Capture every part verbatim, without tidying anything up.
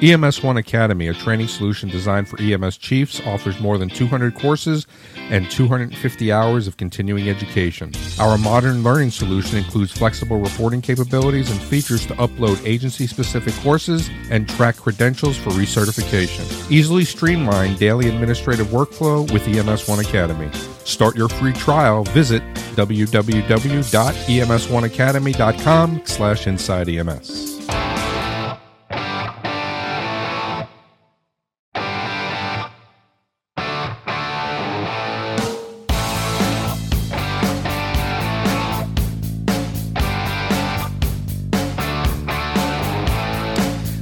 E M S one Academy, a training solution designed for E M S chiefs, offers more than two hundred courses and two hundred fifty hours of continuing education. Our modern learning solution includes flexible reporting capabilities and features to upload agency-specific courses and track credentials for recertification. Easily streamline daily administrative workflow with E M S one Academy. Start your free trial. Visit www.ems1academy.com slash inside EMS.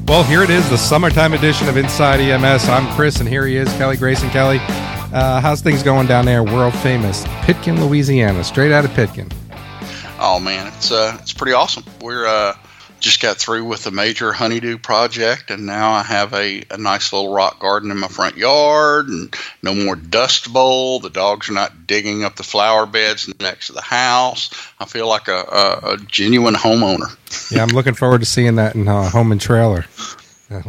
Well, here it is, the summertime edition of Inside E M S. I'm Chris, and here he is, Kelly Grayson. Kelly, uh, how's things going down there? World-famous Pitkin, Louisiana, straight out of Pitkin. Oh, man, it's uh, it's pretty awesome. We're uh, just got through with a major honeydew project, and now I have a, a nice little rock garden in my front yard, and no more dust bowl. The dogs are not digging up the flower beds next to the house. I feel like a, a, a genuine homeowner. Yeah, I'm looking forward to seeing that in uh, Home and Trailer. Yeah,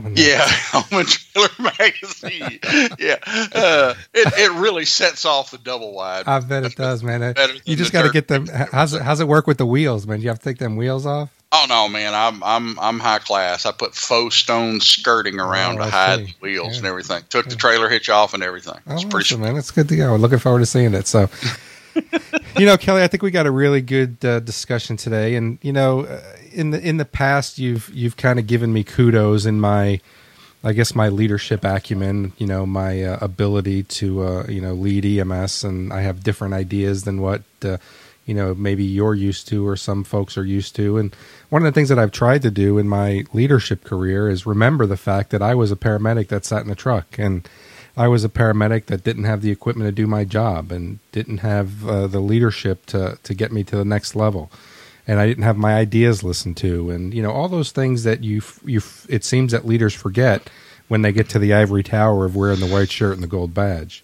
Home and Trailer magazine. Yeah, uh, it it really sets off the double wide. I bet it does, man. You just got to get them. How's it, how's it work with the wheels, man? Do you have to take them wheels off? Oh no, man! I'm I'm I'm high class. I put faux stone skirting around oh, to hide the wheels yeah. and everything. Took yeah. the trailer hitch off and everything. It's oh, pretty awesome, man. It's good to go. We're looking forward to seeing it. So. You know, Kelly, I think we got a really good uh, discussion today. And you know, uh, in the in the past, you've you've kind of given me kudos in my, I guess, my leadership acumen. You know, my uh, ability to uh, you know lead E M S, and I have different ideas than what uh, you know maybe you're used to or some folks are used to. And one of the things that I've tried to do in my leadership career is remember the fact that I was a paramedic that sat in a truck and. I was a paramedic that didn't have the equipment to do my job and didn't have uh, the leadership to, to get me to the next level. And I didn't have my ideas listened to. And, you know, all those things that you, you, it seems that leaders forget when they get to the ivory tower of wearing the white shirt and the gold badge.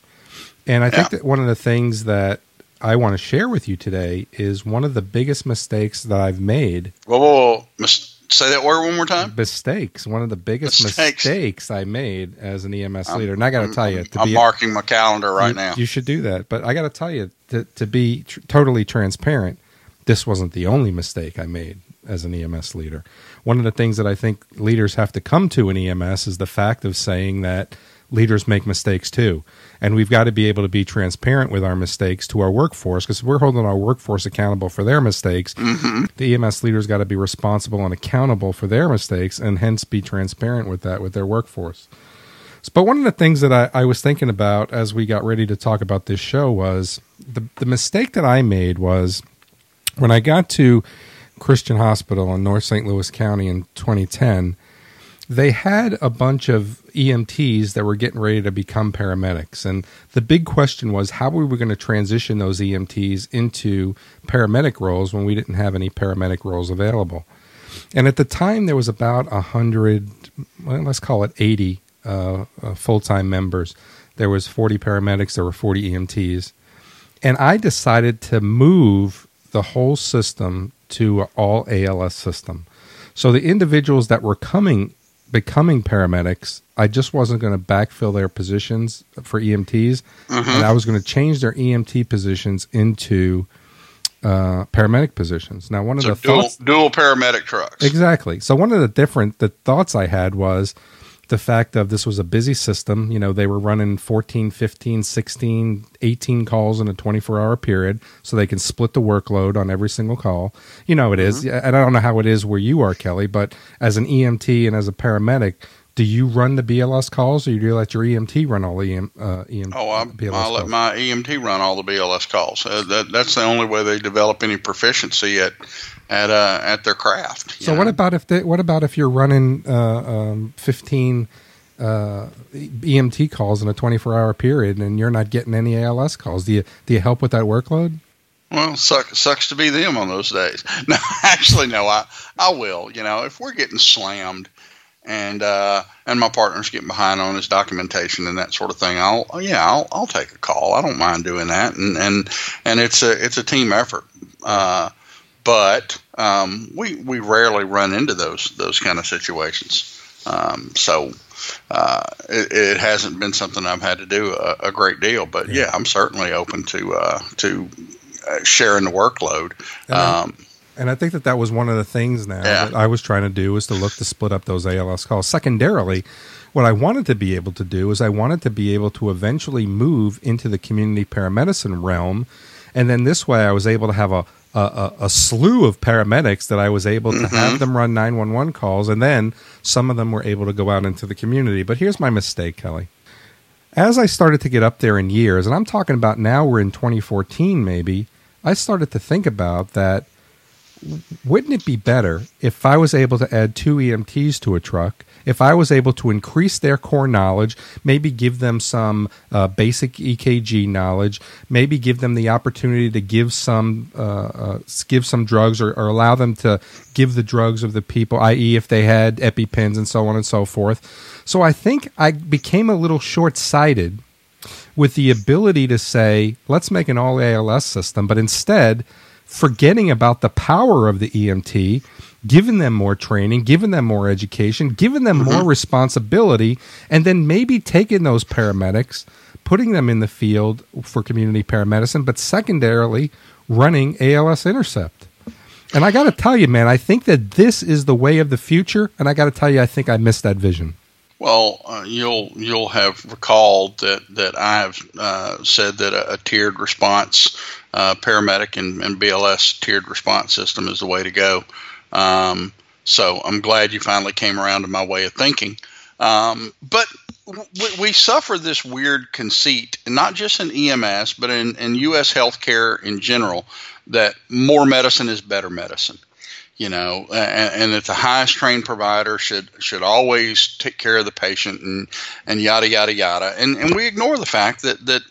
And I think that one of the things that I want to share with you today is one of the biggest mistakes that I've made. Whoa, whoa, whoa. Mis- Say that word one more time. Mistakes. One of the biggest mistakes, mistakes I made as an E M S I'm, leader. And I got to tell you. To I'm be, marking my calendar right you, now. You should do that. But I got to tell you, to, to be tr- totally transparent, this wasn't the only mistake I made as an E M S leader. One of the things that I think leaders have to come to in E M S is the fact of saying that leaders make mistakes too. And we've got to be able to be transparent with our mistakes to our workforce because we're holding our workforce accountable for their mistakes. Mm-hmm. The E M S leaders got to be responsible and accountable for their mistakes and hence be transparent with that with their workforce. So, but one of the things that I, I was thinking about as we got ready to talk about this show was the, the mistake that I made was when I got to Christian Hospital in North Saint Louis County in twenty ten, they had a bunch of E M Ts that were getting ready to become paramedics. And the big question was how we were going to transition those E M Ts into paramedic roles when we didn't have any paramedic roles available. And at the time, there was about one hundred, well, let's call it eighty uh, uh, full-time members. There was forty paramedics. There were forty E M Ts. And I decided to move the whole system to an all-A L S system. So the individuals that were coming becoming paramedics, I just wasn't going to backfill their positions for E M Ts, mm-hmm. and I was going to change their E M T positions into uh, paramedic positions. Now, one of so the dual, thoughts, dual paramedic trucks, exactly. So one of the different the thoughts I had was the fact of this was a busy system. You know, they were running fourteen, fifteen, sixteen, eighteen calls in a twenty-four hour period, so they can split the workload on every single call. You know, it mm-hmm. is, and I don't know how it is where you are, Kelly, but as an E M T and as a paramedic, do you run the B L S calls or do you let your E M T run all the E M, uh, E M, oh, I, B L S I let calls? My E M T run all the B L S calls. Uh, that, that's the only way they develop any proficiency at at uh, at their craft. So know? what about if they, what about if you're running uh, um, fifteen uh, E M T calls in a twenty-four hour period and you're not getting any A L S calls? Do you do you help with that workload? Well, suck, sucks to be them on those days. No, actually, no. I I will. You know, if we're getting slammed. And uh, and my partner's getting behind on his documentation and that sort of thing. I'll yeah, I'll I'll take a call. I don't mind doing that. And and, and it's a it's a team effort. Uh, but um, we we rarely run into those those kind of situations. Um, so uh, it, it hasn't been something I've had to do a, a great deal, but yeah. yeah, I'm certainly open to uh, to sharing the workload. And, um, I, and I think that that was one of the things now yeah. that I was trying to do was to look to split up those A L S calls. Secondarily, what I wanted to be able to do is I wanted to be able to eventually move into the community paramedicine realm. And then this way I was able to have a, a, a slew of paramedics that I was able to mm-hmm. have them run nine one one calls. And then some of them were able to go out into the community. But here's my mistake, Kelly. As I started to get up there in years, and I'm talking about now we're in twenty fourteen maybe, I started to think about that, wouldn't it be better if I was able to add two E M Ts to a truck, if I was able to increase their core knowledge, maybe give them some uh, basic E K G knowledge, maybe give them the opportunity to give some uh, uh, give some drugs or, or allow them to give the drugs of the people, that is if they had EpiPens and so on and so forth. So I think I became a little short-sighted with the ability to say, let's make an all-A L S system, but instead forgetting about the power of the E M T, giving them more training, giving them more education, giving them mm-hmm. more responsibility, and then maybe taking those paramedics, putting them in the field for community paramedicine, but secondarily running A L S Intercept. And I got to tell you, man, I think that this is the way of the future, and I got to tell you, I think I missed that vision. Well, uh, you'll you'll have recalled that, that I have uh, said that a, a tiered response, uh, paramedic and, and B L S tiered response system is the way to go. Um, so I'm glad you finally came around to my way of thinking. Um, but w- we suffer this weird conceit, not just in E M S, but in, in U S healthcare in general, that more medicine is better medicine. You know, and, and that the highest trained provider should should always take care of the patient and, and yada, yada, yada. And and we ignore the fact that, that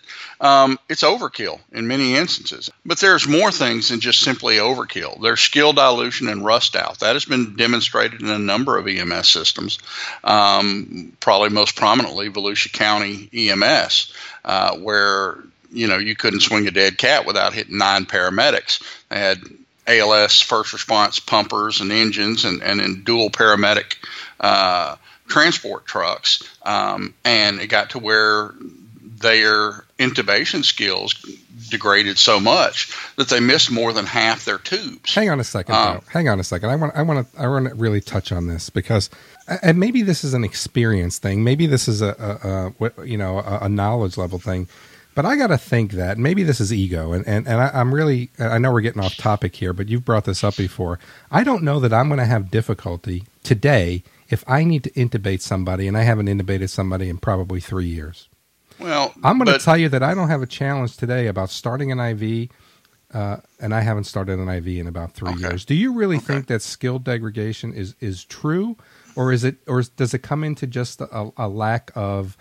um, it's overkill in many instances. But there's more things than just simply overkill. There's skill dilution and rust out. That has been demonstrated in a number of E M S systems, um, probably most prominently Volusia County E M S, uh, where, you know, you couldn't swing a dead cat without hitting nine paramedics. They had A L S first response pumpers and engines and, and in dual paramedic uh, transport trucks. Um, and it got to where their intubation skills degraded so much that they missed more than half their tubes. Hang on a second. Um, though. Hang on a second. I want, I want to, I want to really touch on this because, and maybe this is an experience thing. Maybe this is a, a, a you know, a, a knowledge level thing. But I got to think that maybe this is ego, and, and, and I, I'm really, I know we're getting off topic here, but you've brought this up before. I don't know that I'm going to have difficulty today if I need to intubate somebody, and I haven't intubated somebody in probably three years. Well, I'm going to tell you that I don't have a challenge today about starting an I V, uh, and I haven't started an I V in about three okay. years. Do you really okay. think that skill degradation is, is true, or is it, or does it come into just a, a lack of,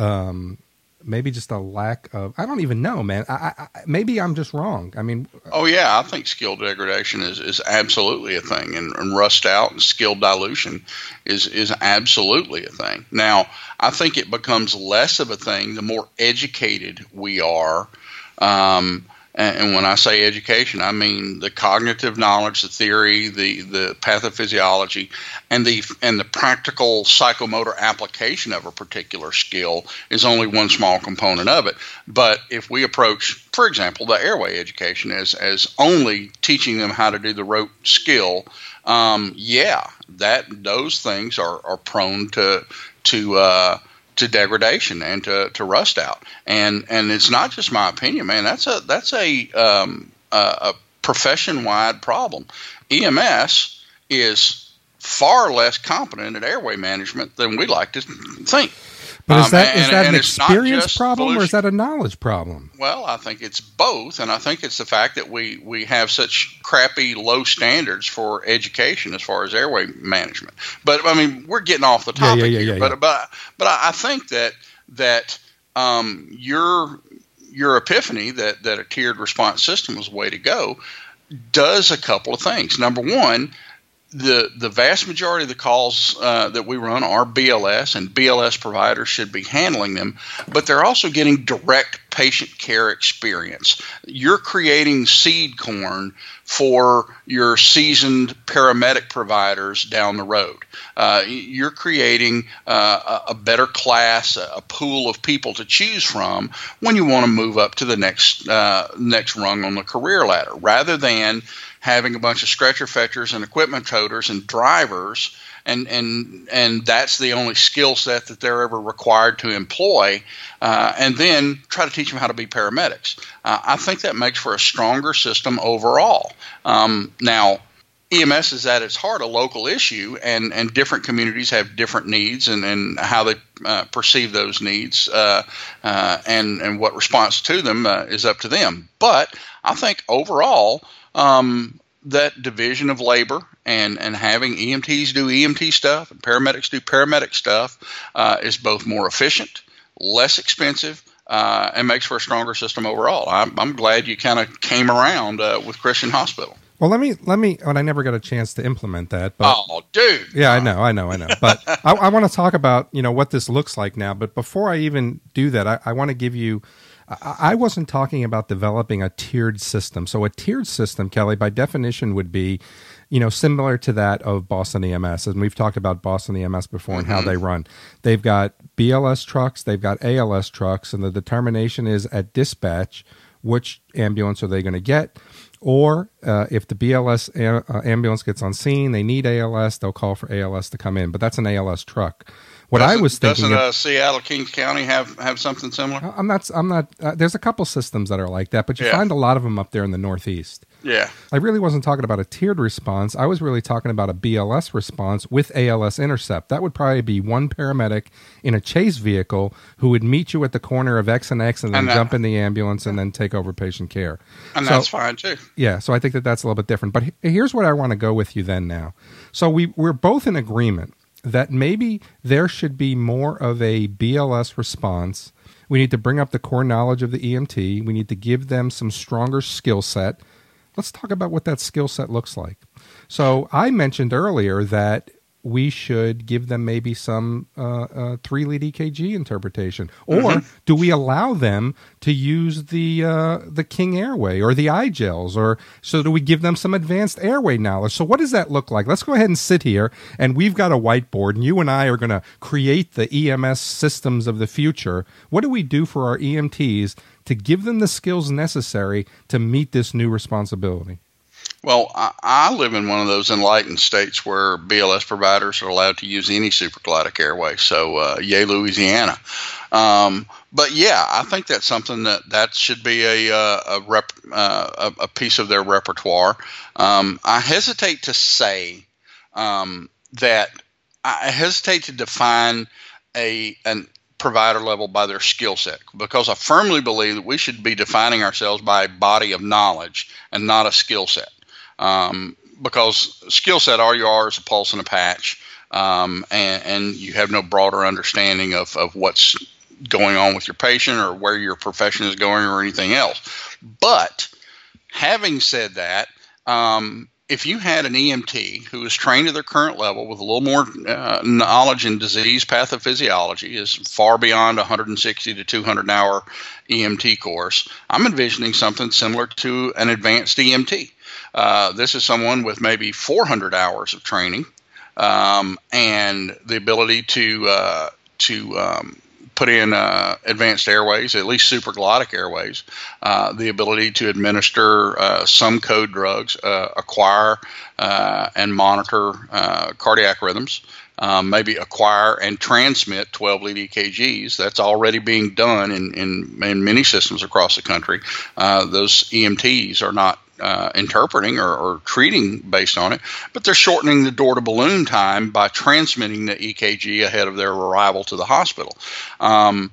um, maybe just a lack of, I don't even know, man. I, I, maybe I'm just wrong. I mean, oh yeah, I think skill degradation is, is absolutely a thing, and, and rust out and skill dilution is, is absolutely a thing. Now, I think it becomes less of a thing the more educated we are. Um, and, and when I say education, I mean the cognitive knowledge, the theory, the, the pathophysiology, and the and the practical psychomotor application of a particular skill is only one small component of it. But if we approach, for example, the airway education as, as only teaching them how to do the rote skill, um, yeah, that those things are, are prone to to uh, to degradation and to, to rust out. And and it's not just my opinion, man. That's a that's a um, a profession-wide problem. E M S is far less competent at airway management than we like to think. But is that, um, and, is that an experience problem or is that a knowledge problem? Well, I think it's both, and I think it's the fact that we, we have such crappy low standards for education as far as airway management. But, I mean, we're getting off the topic yeah, yeah, yeah, here. Yeah, yeah. But, but, but I think that that um, your, your epiphany that, that a tiered response system was the way to go does a couple of things. Number one, The the vast majority of the calls uh, that we run are B L S, and B L S providers should be handling them, but they're also getting direct patient care experience. You're creating seed corn for your seasoned paramedic providers down the road. Uh, you're creating uh, a better class, a pool of people to choose from when you want to move up to the next uh, next rung on the career ladder, rather than having a bunch of stretcher fetchers and equipment toters and drivers, and and and that's the only skill set that they're ever required to employ, uh, and then try to teach them how to be paramedics. Uh, I think that makes for a stronger system overall. Um, now, E M S is at its heart a local issue, and, and different communities have different needs and, and how they uh, perceive those needs, uh, uh, and, and what response to them uh, is up to them. But I think overall, Um, that division of labor and, and having E M Ts do E M T stuff and paramedics do paramedic stuff uh, is both more efficient, less expensive, uh, and makes for a stronger system overall. I'm, I'm glad you kind of came around uh, with Christian Hospital. Well, let me, let me, and I never got a chance to implement that. But, oh, dude. Yeah, I know, I know, I know. But I, I want to talk about, you know, what this looks like now. But before I even do that, I, I want to give you, I wasn't talking about developing a tiered system. So a tiered system, Kelly, by definition would be, you know, similar to that of Boston E M S. And we've talked about Boston E M S before and mm-hmm. how they run. They've got B L S trucks, they've got A L S trucks, and the determination is at dispatch, which ambulance are they going to get? Or uh, if the B L S a- uh, ambulance gets on scene, they need A L S, they'll call for A L S to come in. But that's an A L S truck. What doesn't, I was thinking. Doesn't uh, Seattle King County have, have something similar? I'm not. I'm not. Uh, there's a couple systems that are like that, but you yeah. find a lot of them up there in the Northeast. Yeah. I really wasn't talking about a tiered response. I was really talking about a B L S response with A L S intercept. That would probably be one paramedic in a chase vehicle who would meet you at the corner of X and X and then and that, jump in the ambulance and then take over patient care. And so, that's fine too. Yeah. So I think that that's a little bit different. But here's what I want to go with you then now. So we we're both in agreement that maybe there should be more of a B L S response. We need to bring up the core knowledge of the E M T. We need to give them some stronger skill set. Let's talk about what that skill set looks like. So I mentioned earlier that we should give them maybe some uh, uh, three-lead E K G interpretation. Or mm-hmm. do we allow them to use the uh, the King Airway or the I-gels? Or so do we give them some advanced airway knowledge? So what does that look like? Let's go ahead and sit here, and we've got a whiteboard, and you and I are going to create the E M S systems of the future. What do we do for our E M Ts to give them the skills necessary to meet this new responsibility? Well, I live in one of those enlightened states where B L S providers are allowed to use any supraglottic airway. So, uh, yay, Louisiana. Um, but yeah, I think that's something that that should be a a, rep, uh, a piece of their repertoire. Um, I hesitate to say um, that I hesitate to define a an provider level by their skill set, because I firmly believe that we should be defining ourselves by a body of knowledge and not a skill set. Um, because skill set, all you are is a pulse and a patch, um, and, and you have no broader understanding of, of what's going on with your patient or where your profession is going or anything else. But having said that, um, if you had an E M T who is trained to their current level with a little more uh, knowledge in disease pathophysiology, is far beyond one hundred sixty to two hundred an hour E M T course, I'm envisioning something similar to an advanced E M T. Uh, this is someone with maybe four hundred hours of training um, and the ability to uh, to um, put in uh, advanced airways, at least supraglottic airways, uh, the ability to administer uh, some code drugs, uh, acquire uh, and monitor uh, cardiac rhythms, um, maybe acquire and transmit twelve-lead E K Gs. That's already being done in, in, in many systems across the country. Uh, those E M Ts are not Uh, interpreting or, or treating based on it, but they're shortening the door to balloon time by transmitting the E K G ahead of their arrival to the hospital. Um,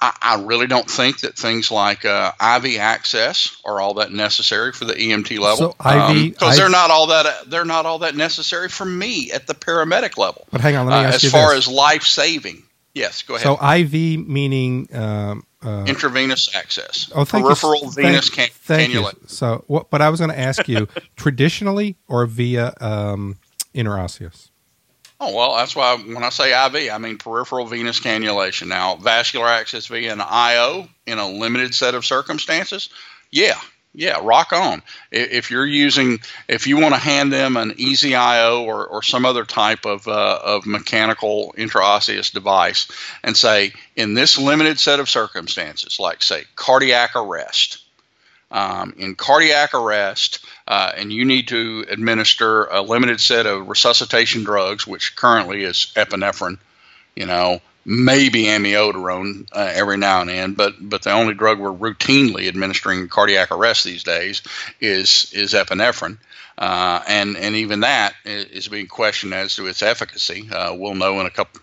I, I really don't think that things like uh, I V access are all that necessary for the E M T level. So um, I V, because they're not all that uh, they're not all that necessary for me at the paramedic level. But hang on, let me uh, ask as you far this. As life saving. Yes, go ahead. So I V meaning um, uh, intravenous access, oh, peripheral you. venous can- cannulate. So, what, but I was going to ask you, traditionally or via um, interosseous? Oh, well, that's why when I say I V, I mean peripheral venous cannulation. Now, vascular access via an I O in a limited set of circumstances, yeah, yeah, rock on. If you're using, if you want to hand them an E Z I O or, or some other type of, uh, of mechanical intraosseous device and say, in this limited set of circumstances, like, say, cardiac arrest, Um, in cardiac arrest, uh, and you need to administer a limited set of resuscitation drugs, which currently is epinephrine, you know, maybe amiodarone uh, every now and then, but but the only drug we're routinely administering in cardiac arrest these days is is epinephrine, uh, and and even that is being questioned as to its efficacy. Uh, we'll know in a couple,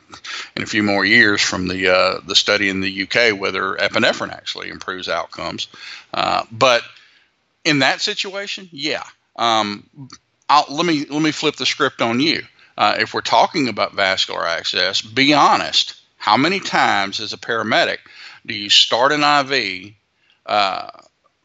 in a few more years from the uh, the study in the U K whether epinephrine actually improves outcomes. Uh, but in that situation, yeah, um, I'll, let me let me flip the script on you. Uh, if we're talking about vascular access, be honest. How many times as a paramedic do you start an I V uh,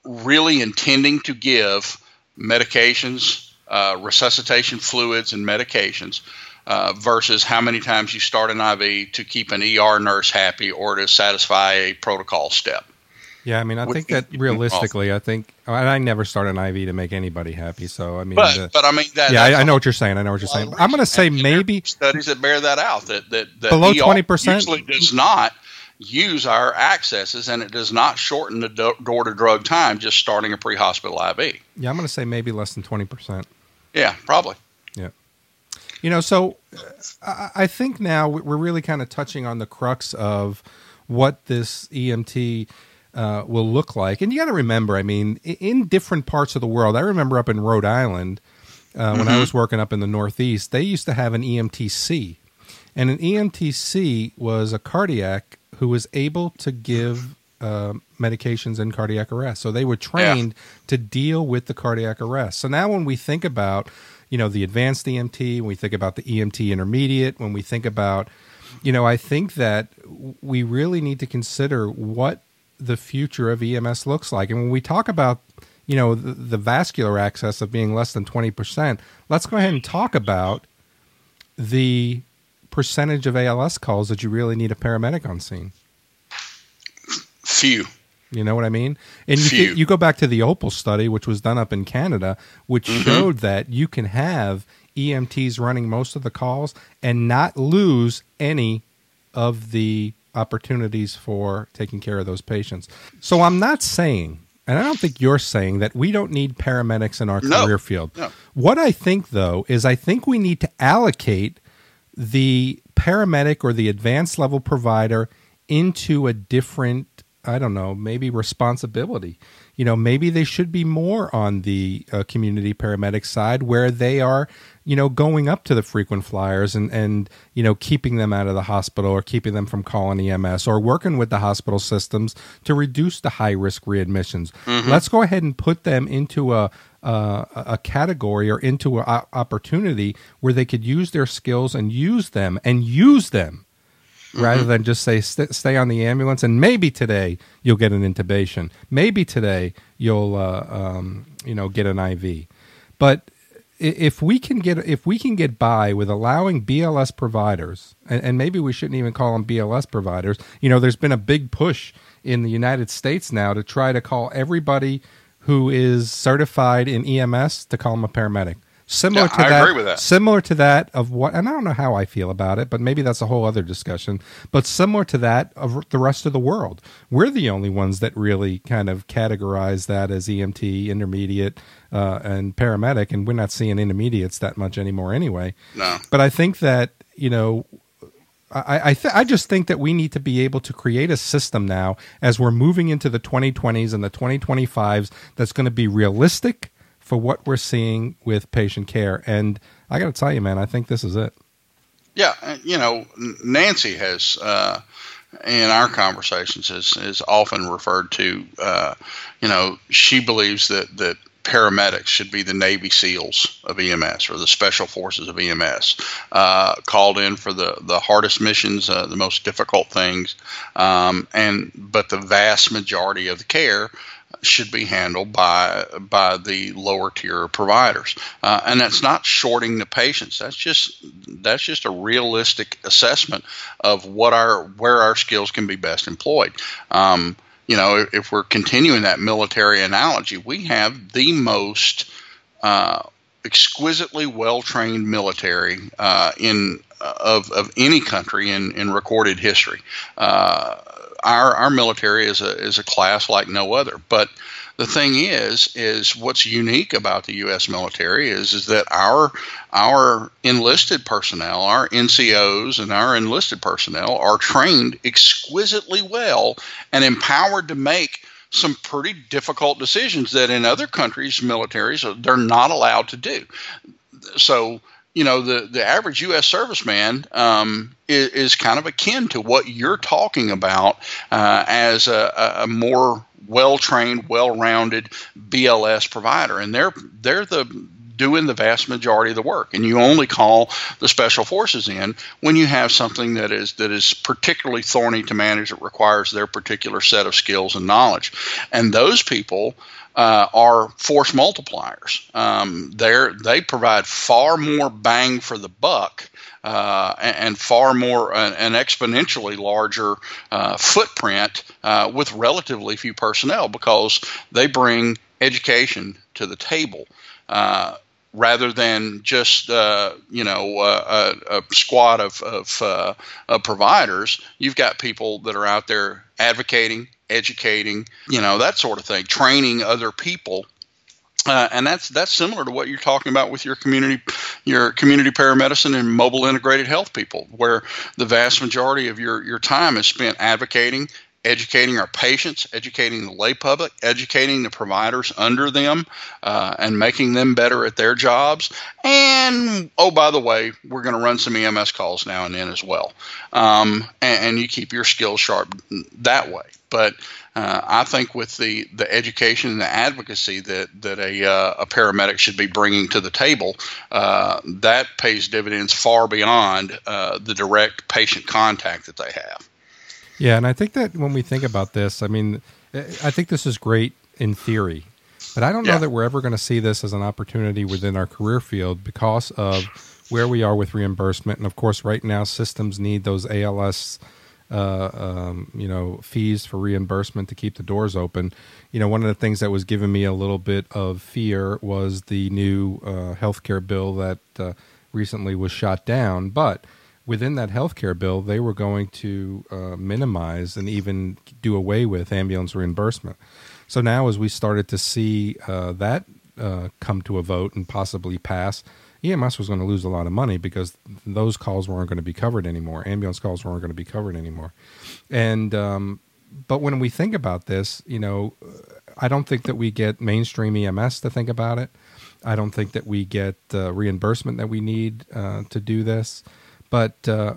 really intending to give medications, uh, resuscitation fluids and medications uh, versus how many times you start an I V to keep an E R nurse happy or to satisfy a protocol step? Yeah, I mean, I think that realistically, I think, and I never start an I V to make anybody happy. So, I mean, but, the, but I mean, that, yeah, I, I know what you're saying. I know what you're saying. I'm going to say maybe studies that bear that out that, that, that below twenty percent usually does not use our accesses and it does not shorten the do- door to drug time just starting a pre-hospital I V. Yeah, I'm going to say maybe less than twenty percent. Yeah, probably. Yeah. You know, so I, I think now we're really kind of touching on the crux of what this E M T Uh, will look like. And you got to remember, I mean, in different parts of the world, I remember up in Rhode Island, uh, when mm-hmm. I was working up in the Northeast, they used to have an E M T C. And an E M T C was a cardiac who was able to give uh, medications in cardiac arrest. So they were trained yeah. to deal with the cardiac arrest. So now when we think about, you know, the advanced E M T, when we think about the E M T intermediate, when we think about, you know, I think that we really need to consider what the future of E M S looks like. And when we talk about, you know, the, the vascular access of being less than twenty percent, let's go ahead and talk about the percentage of A L S calls that you really need a paramedic on scene. Few. You know what I mean? And you, th- you go back to the OPAL study, which was done up in Canada, which mm-hmm. showed that you can have E M Ts running most of the calls and not lose any of the opportunities for taking care of those patients. So I'm not saying, and I don't think you're saying, that we don't need paramedics in our no, career field. No. What I think, though, is I think we need to allocate the paramedic or the advanced level provider into a different, I don't know, maybe responsibility. You know, maybe they should be more on the uh, community paramedic side where they are, you know, going up to the frequent flyers and, and, you know, keeping them out of the hospital or keeping them from calling E M S or working with the hospital systems to reduce the high risk readmissions. Mm-hmm. Let's go ahead and put them into a, a, a category or into an opportunity where they could use their skills and use them and use them. Rather than just say, st- stay on the ambulance, and maybe today you'll get an intubation. Maybe today you'll, uh, um, you know, get an I V. But if we can get if we can get by with allowing B L S providers, and, and maybe we shouldn't even call them B L S providers. You know, there's been a big push in the United States now to try to call everybody who is certified in E M S to call them a paramedic. Similar yeah, to I that, agree with that. Similar to that of what, and I don't know how I feel about it, but maybe that's a whole other discussion. But similar to that of the rest of the world, we're the only ones that really kind of categorize that as E M T, intermediate, uh, and paramedic, and we're not seeing intermediates that much anymore, anyway. No. But I think that you know, I I, th- I just think that we need to be able to create a system now as we're moving into the twenty twenties and the twenty twenty-fives that's going to be realistic for what we're seeing with patient care. And I got to tell you, man, I think this is it. Yeah. You know, Nancy has, uh, in our conversations is, is often referred to, uh, you know, she believes that, that paramedics should be the Navy SEALs of E M S or the special forces of E M S, uh, called in for the, the hardest missions, uh, the most difficult things. Um, and, but the vast majority of the care should be handled by by the lower tier of providers. Uh, and that's not shorting the patients. That's just that's just a realistic assessment of what our where our skills can be best employed. Um, you know, if we're continuing that military analogy, we have the most uh, exquisitely well-trained military uh, in of of any country in, in recorded history. Uh, Our our military is a is a class like no other. But the thing is, is what's unique about the U S military is is that our our enlisted personnel, our N C Os and our enlisted personnel are trained exquisitely well and empowered to make some pretty difficult decisions that in other countries' militaries they're not allowed to do. So, you know, the, the average U S serviceman um, is, is kind of akin to what you're talking about uh, as a, a more well-trained, well-rounded B L S provider. And they're they're the doing the vast majority of the work. And you only call the special forces in when you have something that is that is particularly thorny to manage that requires their particular set of skills and knowledge. And those people Uh, are force multipliers. Um, they're, they provide far more bang for the buck uh, and, and far more uh, an exponentially larger uh, footprint uh, with relatively few personnel because they bring education to the table uh, rather than just uh, you know uh, a, a squad of, of, uh, of providers. You've got people that are out there advocating, educating, you know, that sort of thing, training other people. Uh, and that's that's similar to what you're talking about with your community your community paramedicine and mobile integrated health people, where the vast majority of your, your time is spent advocating, educating our patients, educating the lay public, educating the providers under them, uh, and making them better at their jobs. And, oh, by the way, we're going to run some E M S calls now and then as well. Um, and, and you keep your skills sharp that way. But uh, I think with the, the education and the advocacy that that a uh, a paramedic should be bringing to the table, uh, that pays dividends far beyond uh, the direct patient contact that they have. Yeah, and I think that when we think about this, I mean, I think this is great in theory, but I don't yeah. know that we're ever going to see this as an opportunity within our career field because of where we are with reimbursement. And of course, right now systems need those A L S Uh, um, you know, fees for reimbursement to keep the doors open. You know, one of the things that was giving me a little bit of fear was the new uh, healthcare bill that uh, recently was shot down. But within that healthcare bill, they were going to uh, minimize and even do away with ambulance reimbursement. So now, as we started to see uh, that uh, come to a vote and possibly pass, E M S was going to lose a lot of money because those calls weren't going to be covered anymore. Ambulance calls weren't going to be covered anymore. And, um, but when we think about this, you know, I don't think that we get mainstream E M S to think about it. I don't think that we get uh, reimbursement that we need uh, to do this. But uh,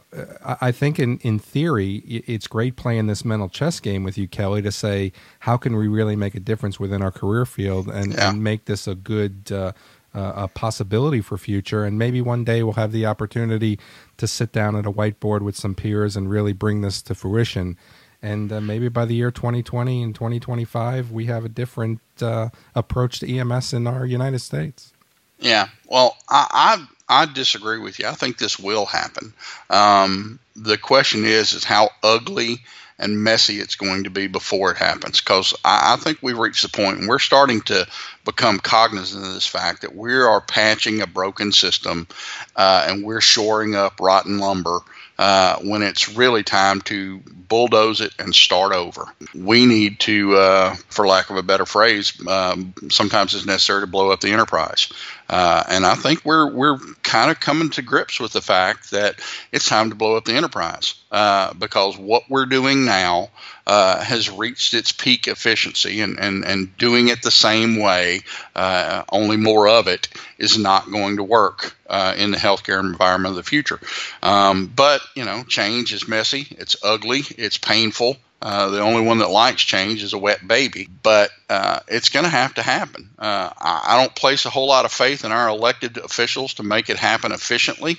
I think in, in theory, it's great playing this mental chess game with you, Kelly, to say, how can we really make a difference within our career field and, yeah. and make this a good uh a possibility for future. And maybe one day we'll have the opportunity to sit down at a whiteboard with some peers and really bring this to fruition. And uh, maybe by the year twenty twenty and twenty twenty-five, we have a different uh, approach to E M S in our United States. Yeah. Well, I, I, I disagree with you. I think this will happen. Um, the question is, is how ugly and messy it's going to be before it happens, because I, I think we've reached the point, and we're starting to become cognizant of this fact that we are patching a broken system uh, and we're shoring up rotten lumber uh, when it's really time to bulldoze it and start over. We need to, uh, for lack of a better phrase, um, sometimes it's necessary to blow up the enterprise. Uh, and I think we're we're kind of coming to grips with the fact that it's time to blow up the enterprise uh, because what we're doing now uh, has reached its peak efficiency, and, and, and doing it the same way, uh, only more of it, is not going to work uh, in the healthcare environment of the future. Um, but, you know, change is messy. It's ugly. It's painful. Uh, the only one that likes change is a wet baby, but uh, it's going to have to happen. Uh, I, I don't place a whole lot of faith in our elected officials to make it happen efficiently.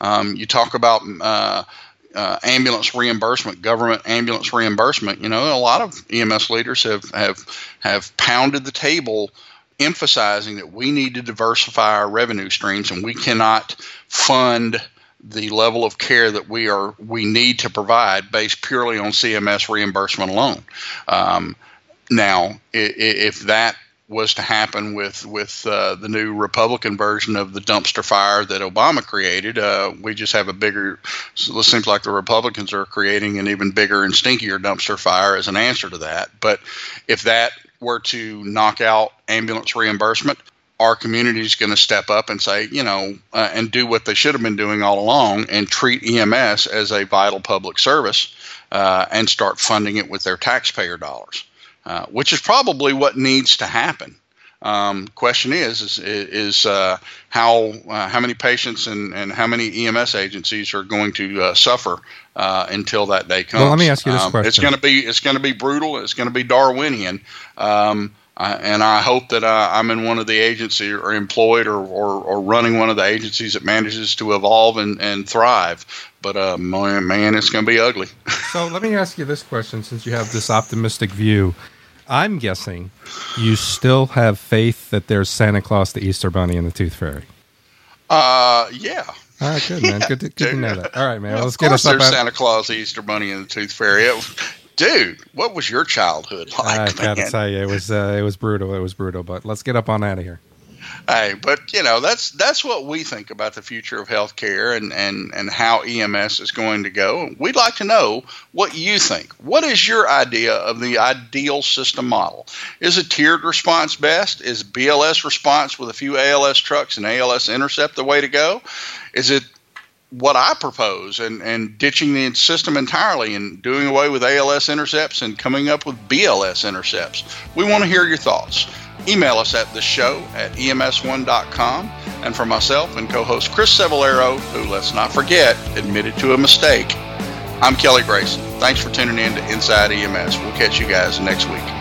Um, you talk about uh, uh, ambulance reimbursement, government ambulance reimbursement, you know, a lot of E M S leaders have, have, have pounded the table emphasizing that we need to diversify our revenue streams, and we cannot fund the level of care that we are we need to provide based purely on C M S reimbursement alone. Um, now, if that was to happen with with uh, the new Republican version of the dumpster fire that Obama created, uh, we just have a bigger. So it seems like the Republicans are creating an even bigger and stinkier dumpster fire as an answer to that. But if that were to knock out ambulance reimbursement, our community is going to step up and say, you know, uh, and do what they should have been doing all along and treat E M S as a vital public service uh, and start funding it with their taxpayer dollars, uh, which is probably what needs to happen. Um, question is, is, is uh, how uh, how many patients and, and how many E M S agencies are going to uh, suffer uh, until that day comes? Well, let me ask you this um, question. It's going to be it's going to be brutal. It's going to be Darwinian. Um, I, and I hope that uh, I'm in one of the agency or employed or, or, or running one of the agencies that manages to evolve and, and thrive. But, uh, man, man, it's going to be ugly. So let me ask you this question, since you have this optimistic view. I'm guessing you still have faith that there's Santa Claus, the Easter Bunny, and the Tooth Fairy. Uh, yeah. All right, good, man. Yeah, good to, good to know that. All right, man. Well, let's get us up. Of course there's Santa Claus, the Easter Bunny, and the Tooth Fairy. It was, dude, what was your childhood like? I gotta man? tell you, it was uh, it was brutal. It was brutal. But let's get up on out of here. Hey, but you know, that's that's what we think about the future of healthcare and, and, and how E M S is going to go. We'd like to know what you think. What is your idea of the ideal system model? Is a tiered response best? Is B L S response with a few A L S trucks and A L S intercept the way to go? Is it what I propose and, and ditching the system entirely and doing away with A L S intercepts and coming up with B L S intercepts? We want to hear your thoughts. Email us at the show at E M S one dot com. And for myself and co-host Chris Sevalero, who, let's not forget, admitted to a mistake, I'm Kelly Grayson. Thanks for tuning in to Inside E M S. We'll catch you guys next week.